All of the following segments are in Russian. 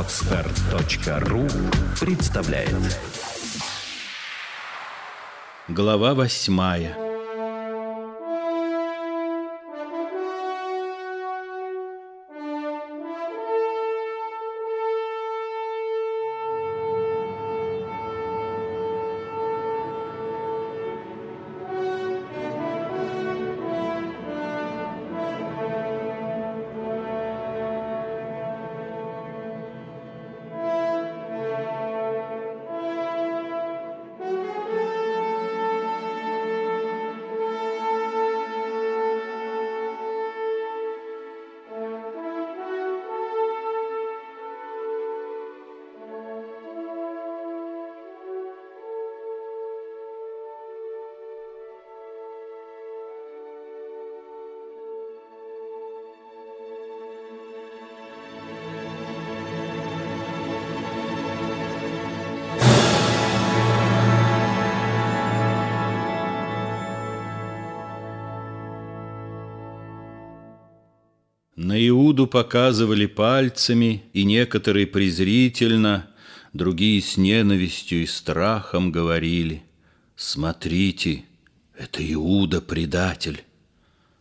Отстар.ру представляет. Глава 8. На Иуду показывали пальцами, и некоторые презрительно, другие с ненавистью и страхом говорили: «Смотрите, это Иуда, предатель».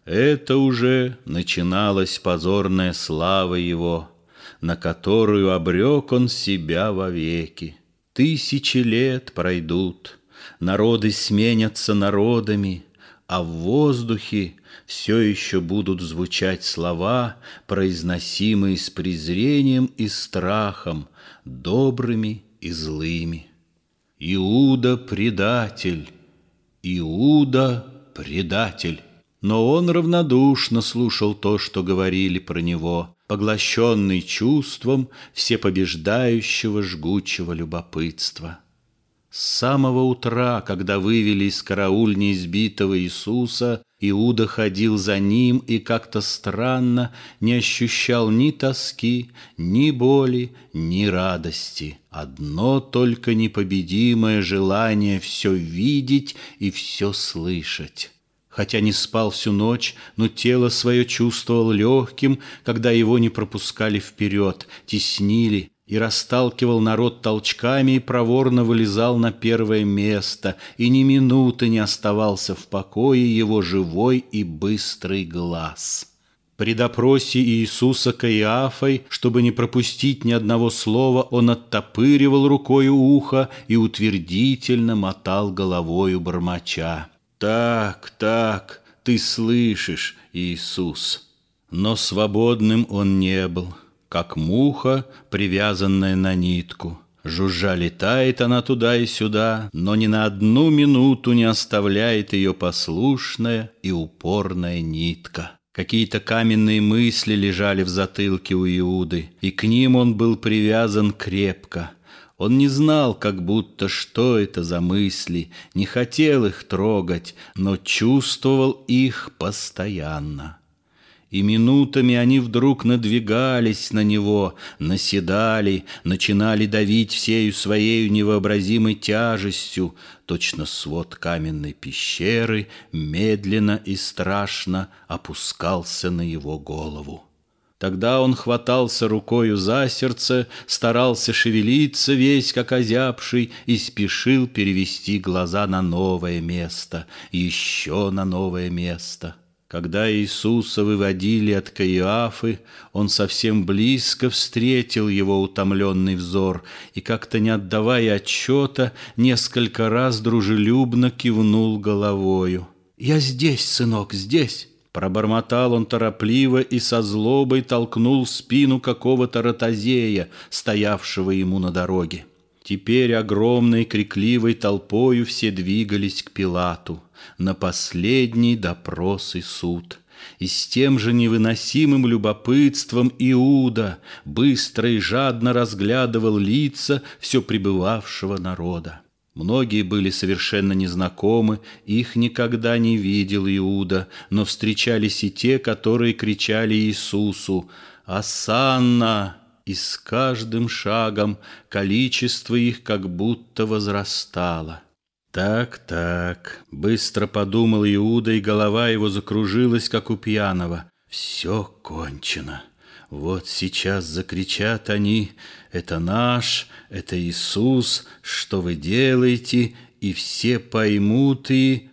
Это уже начиналась позорная слава его, на которую обрек он себя вовеки. Тысячи лет пройдут, народы сменятся народами, а в воздухе все еще будут звучать слова, произносимые с презрением и страхом, добрыми и злыми. Иуда – предатель! Иуда – предатель! Но он равнодушно слушал то, что говорили про него, поглощенный чувством всепобеждающего жгучего любопытства. С самого утра, когда вывели из караульни избитого Иисуса, Иуда ходил за ним и как-то странно не ощущал ни тоски, ни боли, ни радости. Одно только непобедимое желание все видеть и все слышать. Хотя не спал всю ночь, но тело свое чувствовал легким, когда его не пропускали вперед, теснили, и расталкивал народ толчками и проворно вылезал на первое место, и ни минуты не оставался в покое его живой и быстрый глаз. При допросе Иисуса Каиафой, чтобы не пропустить ни одного слова, он оттопыривал рукой ухо и утвердительно мотал головою, бормоча: «Так, так, ты слышишь, Иисус». Но свободным он не был, как муха, привязанная на нитку. Жужжа летает она туда и сюда, но ни на одну минуту не оставляет ее послушная и упорная нитка. Какие-то каменные мысли лежали в затылке у Иуды, и к ним он был привязан крепко. Он не знал, как будто, что это за мысли, не хотел их трогать, но чувствовал их постоянно. И минутами они вдруг надвигались на него, наседали, начинали давить всею своей невообразимой тяжестью. Точно свод каменной пещеры медленно и страшно опускался на его голову. Тогда он хватался рукою за сердце, старался шевелиться весь как озябший и спешил перевести глаза на новое место, еще на новое место. Когда Иисуса выводили от Каиафы, он совсем близко встретил его утомленный взор и, как-то не отдавая отчета, несколько раз дружелюбно кивнул головою. «Я здесь, сынок, здесь!» Пробормотал он торопливо и со злобой толкнул в спину какого-то ротозея, стоявшего ему на дороге. Теперь огромной крикливой толпою все двигались к Пилату на последний допрос и суд. И с тем же невыносимым любопытством Иуда быстро и жадно разглядывал лица все пребывавшего народа. Многие были совершенно незнакомы, их никогда не видел Иуда, но встречались и те, которые кричали Иисусу «Осанна!», и с каждым шагом количество их как будто возрастало. «Так, так», — быстро подумал Иуда, и голова его закружилась, как у пьяного. «Все кончено. Вот сейчас закричат они: «Это наш, это Иисус, что вы делаете?» И все поймут и...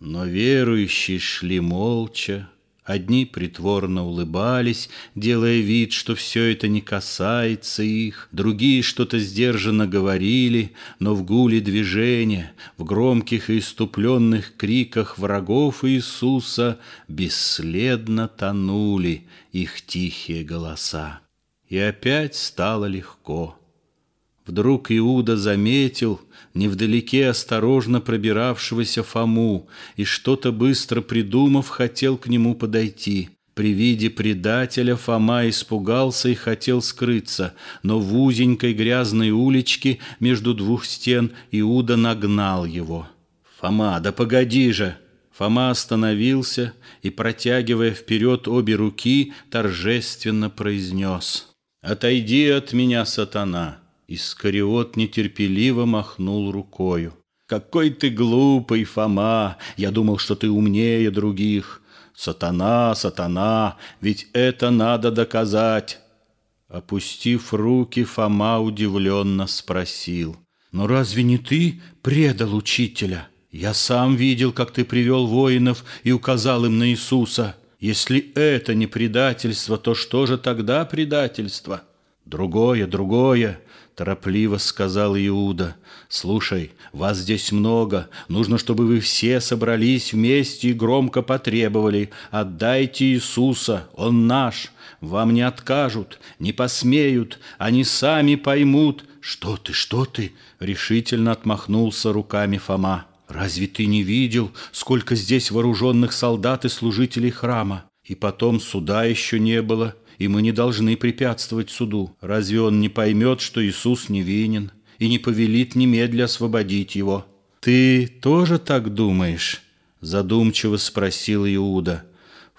Но верующие шли молча, одни притворно улыбались, делая вид, что все это не касается их, другие что-то сдержанно говорили, но в гуле движения, в громких и иступленных криках врагов Иисуса бесследно тонули их тихие голоса. И опять стало легко. Вдруг Иуда заметил невдалеке осторожно пробиравшегося Фому и, что-то быстро придумав, хотел к нему подойти. При виде предателя Фома испугался и хотел скрыться, но в узенькой грязной уличке между двух стен Иуда нагнал его. «Фома, да погоди же!» Фома остановился и, протягивая вперед обе руки, торжественно произнес: «Отойди от меня, сатана!» Искариот нетерпеливо махнул рукою. «Какой ты глупый, Фома! Я думал, что ты умнее других. Сатана, сатана, ведь это надо доказать!» Опустив руки, Фома удивленно спросил: «Но разве не ты предал учителя? Я сам видел, как ты привел воинов и указал им на Иисуса. Если это не предательство, то что же тогда предательство?» «Другое, другое!» — торопливо сказал Иуда. «Слушай, вас здесь много. Нужно, чтобы вы все собрались вместе и громко потребовали: отдайте Иисуса, Он наш. Вам не откажут, не посмеют, они сами поймут». Что ты?» — решительно отмахнулся руками Фома. «Разве ты не видел, сколько здесь вооруженных солдат и служителей храма? И потом суда еще не было, и мы не должны препятствовать суду. Разве он не поймет, что Иисус невинен, и не повелит немедля освободить его?» «Ты тоже так думаешь?» — задумчиво спросил Иуда.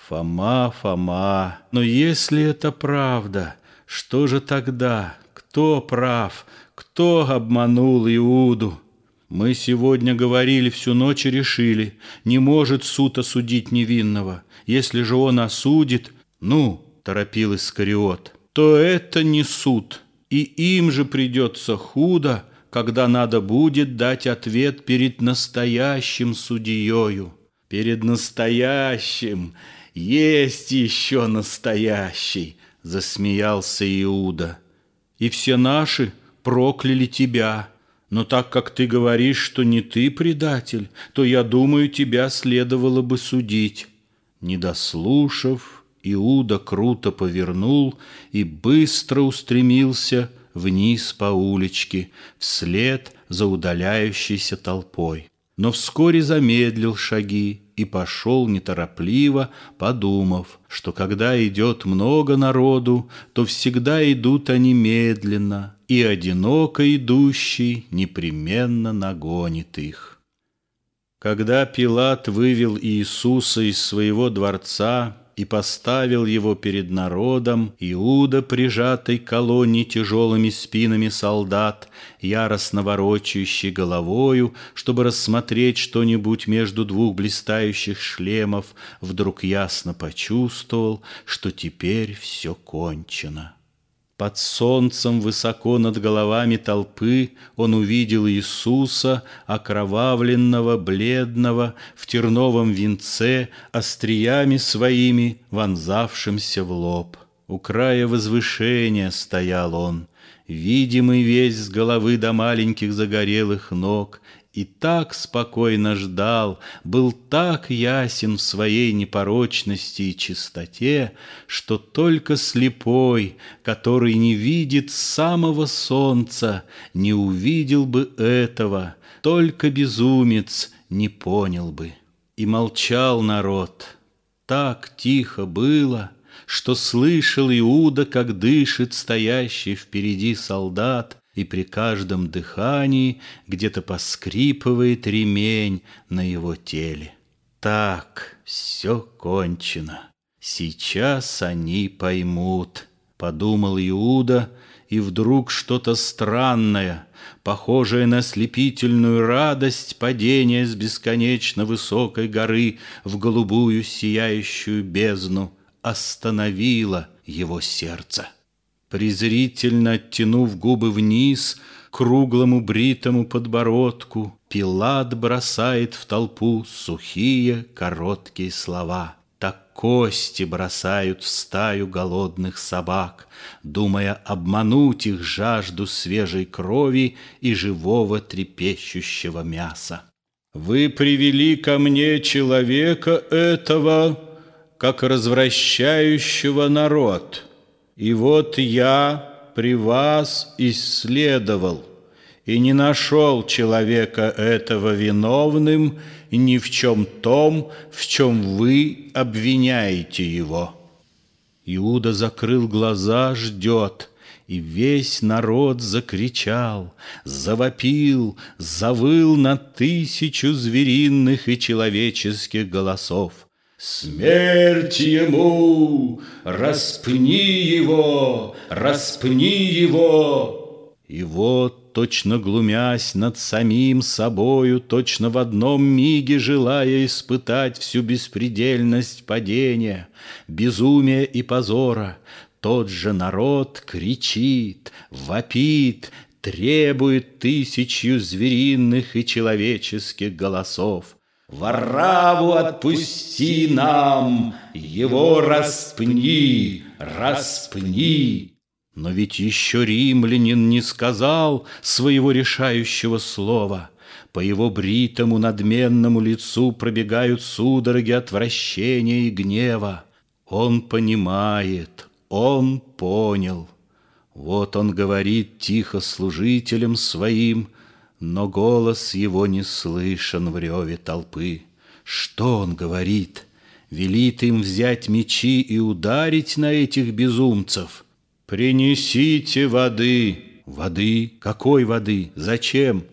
«Фома, Фома, но если это правда, что же тогда? Кто прав? Кто обманул Иуду? Мы сегодня говорили всю ночь и решили: не может суд осудить невинного. Если же он осудит, торопил Искариот, то это не суд, и им же придется худо, когда надо будет дать ответ перед настоящим судьею». «Перед настоящим! Есть еще настоящий!» — засмеялся Иуда. «И все наши прокляли тебя, но так как ты говоришь, что не ты предатель, то, я думаю, тебя следовало бы судить». Не дослушав, Иуда круто повернул и быстро устремился вниз по уличке, вслед за удаляющейся толпой. Но вскоре замедлил шаги и пошел неторопливо, подумав, что когда идет много народу, то всегда идут они медленно, и одиноко идущий непременно нагонит их. Когда Пилат вывел Иисуса из своего дворца и поставил его перед народом, Иуда, прижатый к колонне тяжелыми спинами солдат, яростно ворочающий головою, чтобы рассмотреть что-нибудь между двух блистающих шлемов, вдруг ясно почувствовал, что теперь все кончено. Под солнцем, высоко над головами толпы, он увидел Иисуса, окровавленного, бледного, в терновом венце, остриями своими вонзавшимся в лоб. У края возвышения стоял он, видимый весь с головы до маленьких загорелых ног, и так спокойно ждал, был так ясен в своей непорочности и чистоте, что только слепой, который не видит самого солнца, не увидел бы этого, только безумец не понял бы. И молчал народ. Так тихо было, что слышал Иуда, как дышит стоящий впереди солдат, и при каждом дыхании где-то поскрипывает ремень на его теле. «Так, все кончено. Сейчас они поймут», — подумал Иуда, и вдруг что-то странное, похожее на ослепительную радость падения с бесконечно высокой горы в голубую сияющую бездну, остановило его сердца. Презрительно оттянув губы вниз к круглому бритому подбородку, Пилат бросает в толпу сухие короткие слова. Так кости бросают в стаю голодных собак, думая обмануть их жажду свежей крови и живого трепещущего мяса. «Вы привели ко мне человека этого, как развращающего народ». И вот я при вас исследовал и не нашел человека этого виновным ни в чем том, в чем вы обвиняете его. Иуда закрыл глаза, ждет, и весь народ закричал, завопил, завыл на тысячу звериных и человеческих голосов. «Смерть ему! Распни его! Распни его!» И вот, точно глумясь над самим собою, точно в одном миге желая испытать всю беспредельность падения, безумия и позора, тот же народ кричит, вопит, требует тысячью звериных и человеческих голосов. «Варраву отпусти нам, его распни, распни!» Но ведь еще римлянин не сказал своего решающего слова. По его бритому надменному лицу пробегают судороги отвращения и гнева. Он понимает, он понял. Вот он говорит тихо служителям своим, но голос его не слышен в реве толпы. Что он говорит? Велит им взять мечи и ударить на этих безумцев? «Принесите воды!» Воды? Какой воды? Зачем?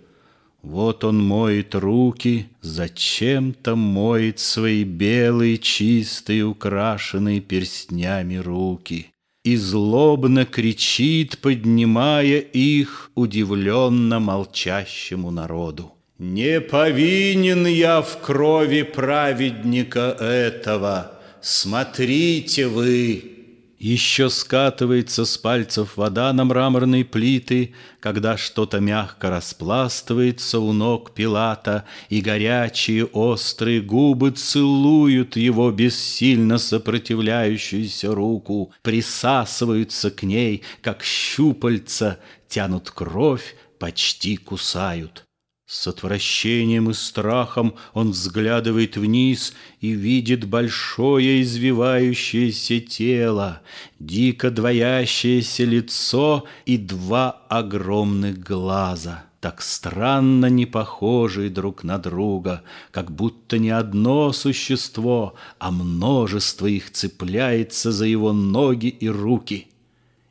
Вот он моет руки, зачем-то моет свои белые, чистые, украшенные перстнями руки. И злобно кричит, поднимая их удивленно молчащему народу. «Не повинен я в крови праведника этого! Смотрите вы!» Еще скатывается с пальцев вода на мраморные плиты, когда что-то мягко распластывается у ног Пилата, и горячие острые губы целуют его бессильно сопротивляющуюся руку, присасываются к ней, как щупальца, тянут кровь, почти кусают. С отвращением и страхом он взглядывает вниз и видит большое извивающееся тело, дико двоящееся лицо и два огромных глаза, так странно не похожие друг на друга, как будто не одно существо, а множество их цепляется за его ноги и руки.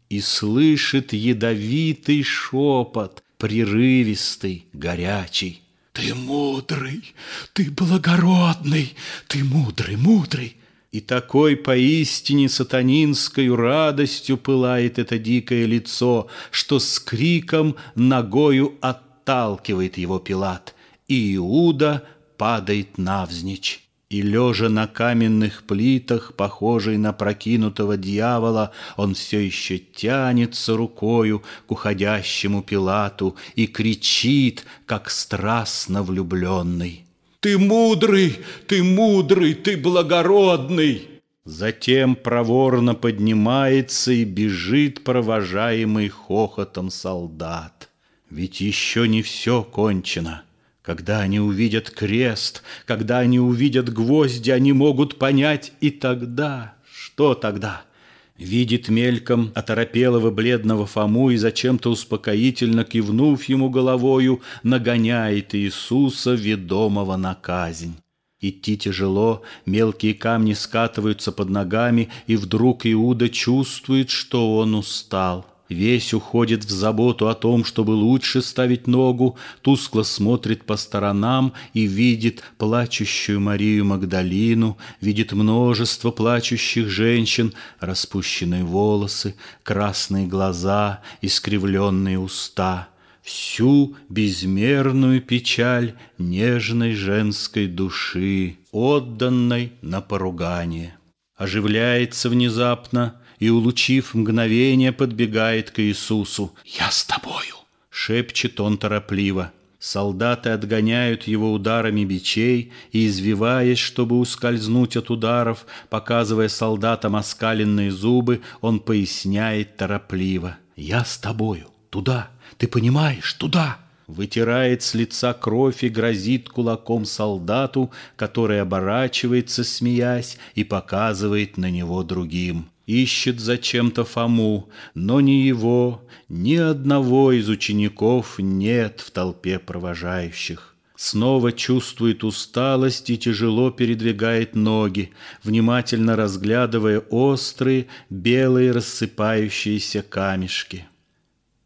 И слышит ядовитый шепот, прерывистый, горячий. «Ты мудрый, ты благородный, ты мудрый, мудрый!» И такой поистине сатанинской радостью пылает это дикое лицо, что с криком ногою отталкивает его Пилат, и Иуда падает навзничь. И, лежа на каменных плитах, похожий на прокинутого дьявола, он все еще тянется рукою к уходящему Пилату и кричит, как страстно влюбленный. «Ты мудрый! Ты мудрый! Ты благородный!» Затем проворно поднимается и бежит провожаемый хохотом солдат. Ведь еще не все кончено. Когда они увидят крест, когда они увидят гвозди, они могут понять и тогда. Что тогда? Видит мельком оторопелого бледного Фому и, зачем-то успокоительно кивнув ему головою, нагоняет Иисуса, ведомого на казнь. Идти тяжело, мелкие камни скатываются под ногами, и вдруг Иуда чувствует, что он устал. Весь уходит в заботу о том, чтобы лучше ставить ногу, тускло смотрит по сторонам и видит плачущую Марию Магдалину, видит множество плачущих женщин, распущенные волосы, красные глаза, искривленные уста, всю безмерную печаль нежной женской души, отданной на поругание. Оживляется внезапно, и и, улучив мгновение, подбегает к Иисусу. «Я с тобою!» — шепчет он торопливо. Солдаты отгоняют его ударами бичей и, извиваясь, чтобы ускользнуть от ударов, показывая солдатам оскаленные зубы, он поясняет торопливо. «Я с тобою! Туда! Ты понимаешь? Туда!» Вытирает с лица кровь и грозит кулаком солдату, который оборачивается, смеясь, и показывает на него другим. Ищет зачем-то Фому, но ни его, ни одного из учеников нет в толпе провожающих. Снова чувствует усталость и тяжело передвигает ноги, внимательно разглядывая острые, белые рассыпающиеся камешки.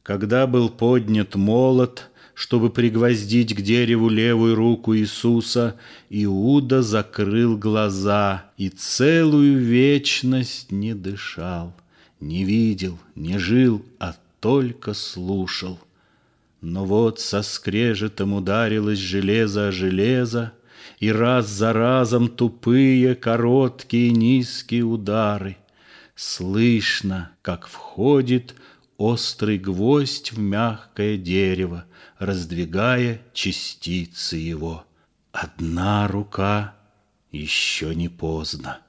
Когда был поднят молот, чтобы пригвоздить к дереву левую руку Иисуса, Иуда закрыл глаза и целую вечность не дышал, не видел, не жил, а только слушал. Но вот со скрежетом ударилось железо о железо, и раз за разом тупые, короткие, низкие удары. Слышно, как входит острый гвоздь в мягкое дерево, раздвигая частицы его. Одна рука — еще не поздно,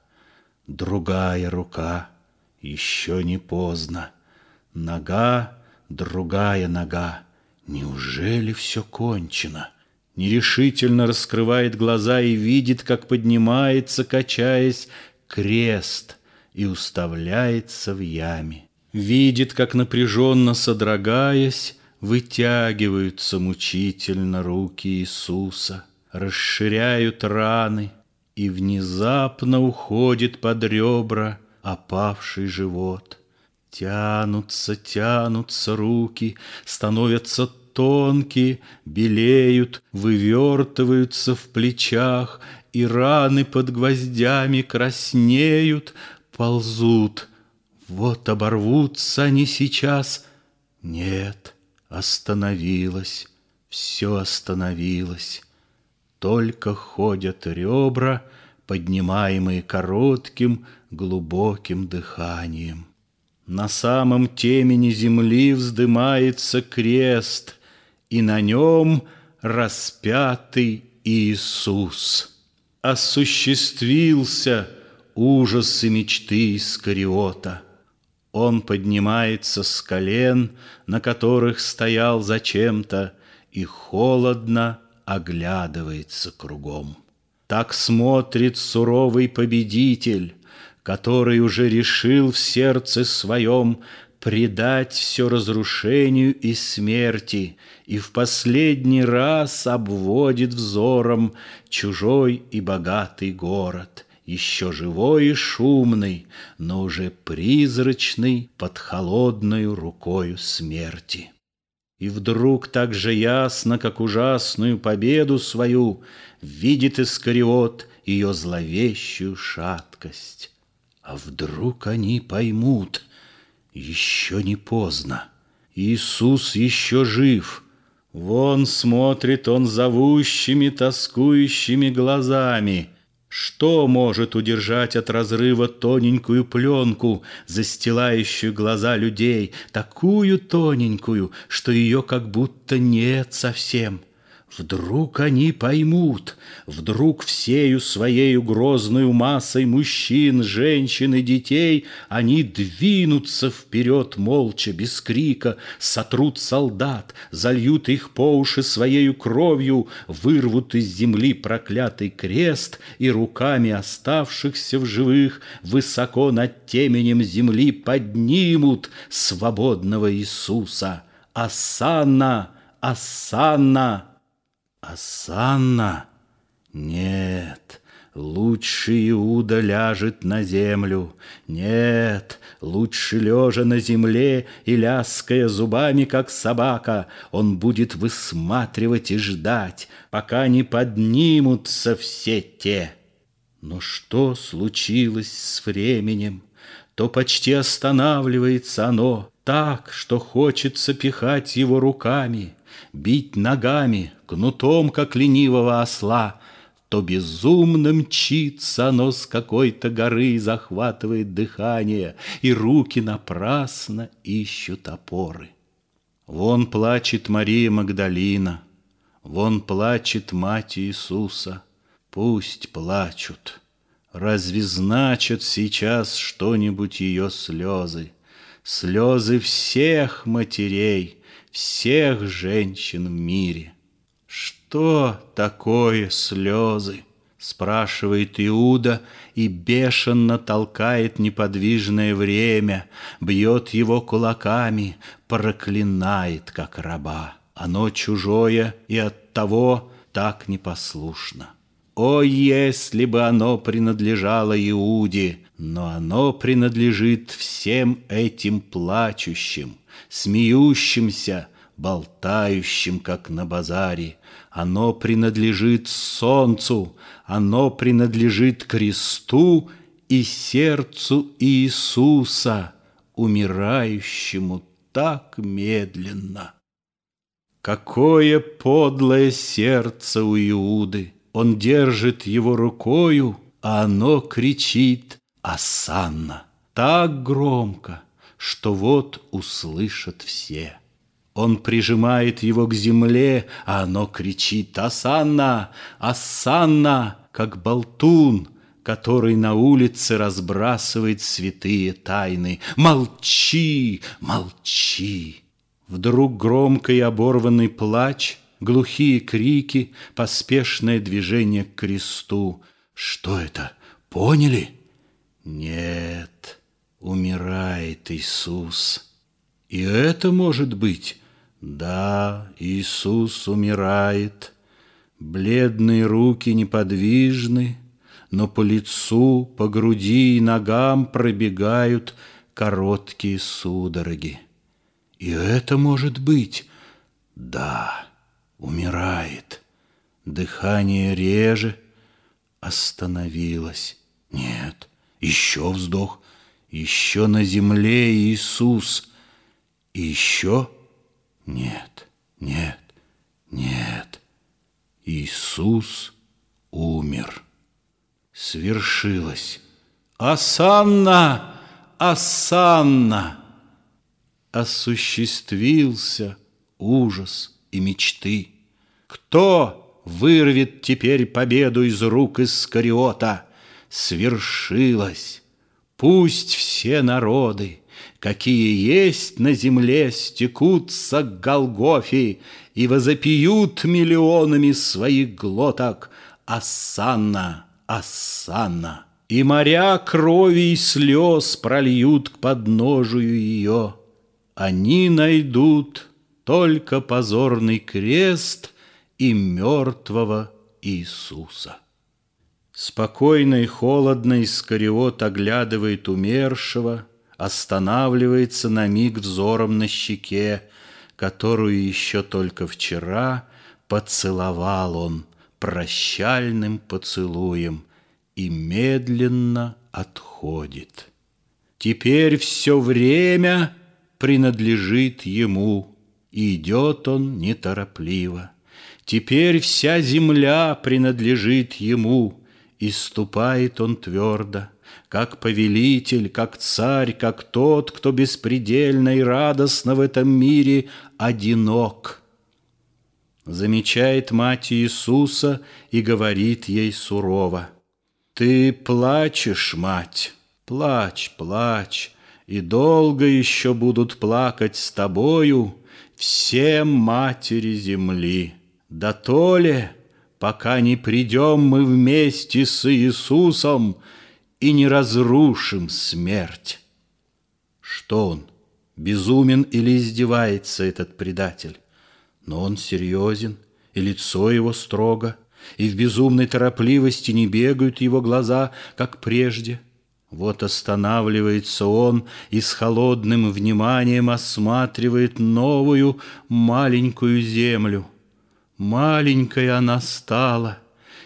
другая рука — еще не поздно, нога — другая нога. Неужели все кончено? Нерешительно раскрывает глаза и видит, как поднимается, качаясь, крест и уставляется в яме. Видит, как напряженно содрогаясь, вытягиваются мучительно руки Иисуса, расширяют раны, и внезапно уходит под ребра опавший живот. Тянутся, тянутся руки, становятся тонкие, белеют, вывертываются в плечах, и раны под гвоздями краснеют, ползут. Вот оборвутся они сейчас. Нет, остановилось, все остановилось. Только ходят ребра, поднимаемые коротким, глубоким дыханием. На самом темени земли вздымается крест, и на нем распятый Иисус. Осуществился ужас и мечты Искариота. Он поднимается с колен, на которых стоял зачем-то, и холодно оглядывается кругом. Так смотрит суровый победитель, который уже решил в сердце своем предать все разрушению и смерти, и в последний раз обводит взором чужой и богатый город, еще живой и шумный, но уже призрачный под холодною рукою смерти. И вдруг так же ясно, как ужасную победу свою, видит Искариот ее зловещую шаткость. А вдруг они поймут, еще не поздно, Иисус еще жив. Вон смотрит он зовущими, тоскующими глазами. Что может удержать от разрыва тоненькую пленку, застилающую глаза людей, такую тоненькую, что ее как будто нет совсем? Вдруг они поймут, вдруг всею своею грозную массой мужчин, женщин и детей они двинутся вперед молча, без крика, сотрут солдат, зальют их по уши своею кровью, вырвут из земли проклятый крест и руками оставшихся в живых высоко над теменем земли поднимут свободного Иисуса. «Осанна! Осанна!» «Осанна? Нет, лучше Иуда ляжет на землю. Нет, лучше лежа на земле и лязгая зубами, как собака, он будет высматривать и ждать, пока не поднимутся все те». Но что случилось с временем? То почти останавливается оно так, что хочется пихать его руками, бить ногами, кнутом, как ленивого осла. то безумно мчится оно с какой-то горы, захватывает дыхание, и руки напрасно ищут опоры. Вон плачет Мария Магдалина, вон плачет Мать Иисуса. Пусть плачут. Разве значат сейчас что-нибудь ее слезы? Слезы всех матерей, всех женщин в мире. «Что такое слезы?» — спрашивает Иуда и бешено толкает неподвижное время, бьет его кулаками, проклинает, как раба. Оно чужое и оттого так непослушно. О, если бы оно принадлежало Иуде, но оно принадлежит всем этим плачущим, смеющимся, болтающим, как на базаре. Оно принадлежит солнцу, оно принадлежит кресту и сердцу Иисуса, умирающему так медленно. Какое подлое сердце у Иуды! Он держит его рукою, а оно кричит «Осанна!» так громко, что вот услышат все. Он прижимает его к земле, а оно кричит «Осанна! Осанна!», как болтун, который на улице разбрасывает святые тайны. «Молчи! Молчи!» Вдруг громкий оборванный плач, глухие крики, поспешное движение к кресту. Что это? Поняли? Нет, умирает Иисус. И это может быть? Да, Иисус умирает. Бледные руки неподвижны, но по лицу, по груди и ногам пробегают короткие судороги. И это может быть? Да, умирает. Дыхание реже. Остановилось. Нет, еще вздох. Еще на земле Иисус. И еще? Нет, нет, нет. Иисус умер. Свершилось. Осанна! Осанна! Осуществился ужас и мечты. Кто вырвет теперь победу из рук Искариота? Свершилось. Пусть все народы, какие есть на земле, стекутся к Голгофе и возопьют миллионами своих глоток «Осанна! Осанна!». И моря крови и слез прольют к подножию ее. Они найдут только позорный крест и мертвого Иисуса. Спокойно и холодно Искариот оглядывает умершего, останавливается на миг взором на щеке, которую еще только вчера поцеловал он прощальным поцелуем, и медленно отходит. Теперь все время принадлежит ему, и идет он неторопливо. Теперь вся земля принадлежит ему, и ступает он твердо, как повелитель, как царь, как тот, кто беспредельно и радостно в этом мире одинок. Замечает Мать Иисуса и говорит ей сурово: «Ты плачешь, мать, плачь, плачь, и долго еще будут плакать с тобою все матери земли, дотоле, пока не придем мы вместе с Иисусом и не разрушим смерть». Что он, безумен или издевается, этот предатель? Но он серьезен, и лицо его строго, и в безумной торопливости не бегают его глаза, как прежде. Вот останавливается он и с холодным вниманием осматривает новую маленькую землю. Маленькая она стала,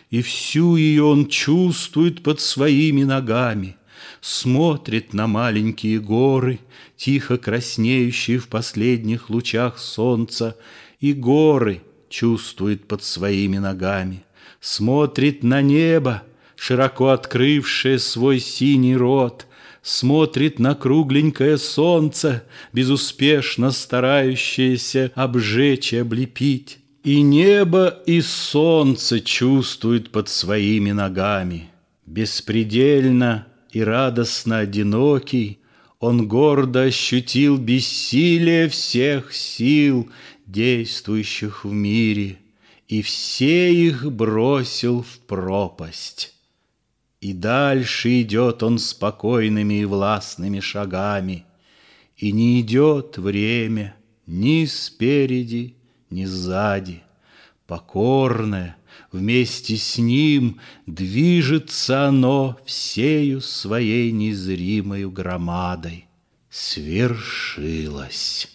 и всю ее он чувствует под своими ногами, смотрит на маленькие горы, тихо краснеющие в последних лучах солнца, и горы чувствует под своими ногами, смотрит на небо, широко открывшее свой синий рот, смотрит на кругленькое солнце, безуспешно старающееся обжечь и облепить. И небо, и солнце чувствует под своими ногами. Беспредельно и радостно одинокий, он гордо ощутил бессилие всех сил, действующих в мире, и все их бросил в пропасть. И дальше идет он спокойными и властными шагами, и не идет время ни спереди, ни сзади. Покорное, вместе с ним движется оно всею своей незримою громадой. Свершилось.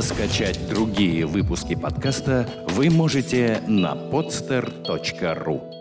Скачать другие выпуски подкаста вы можете на podster.ru.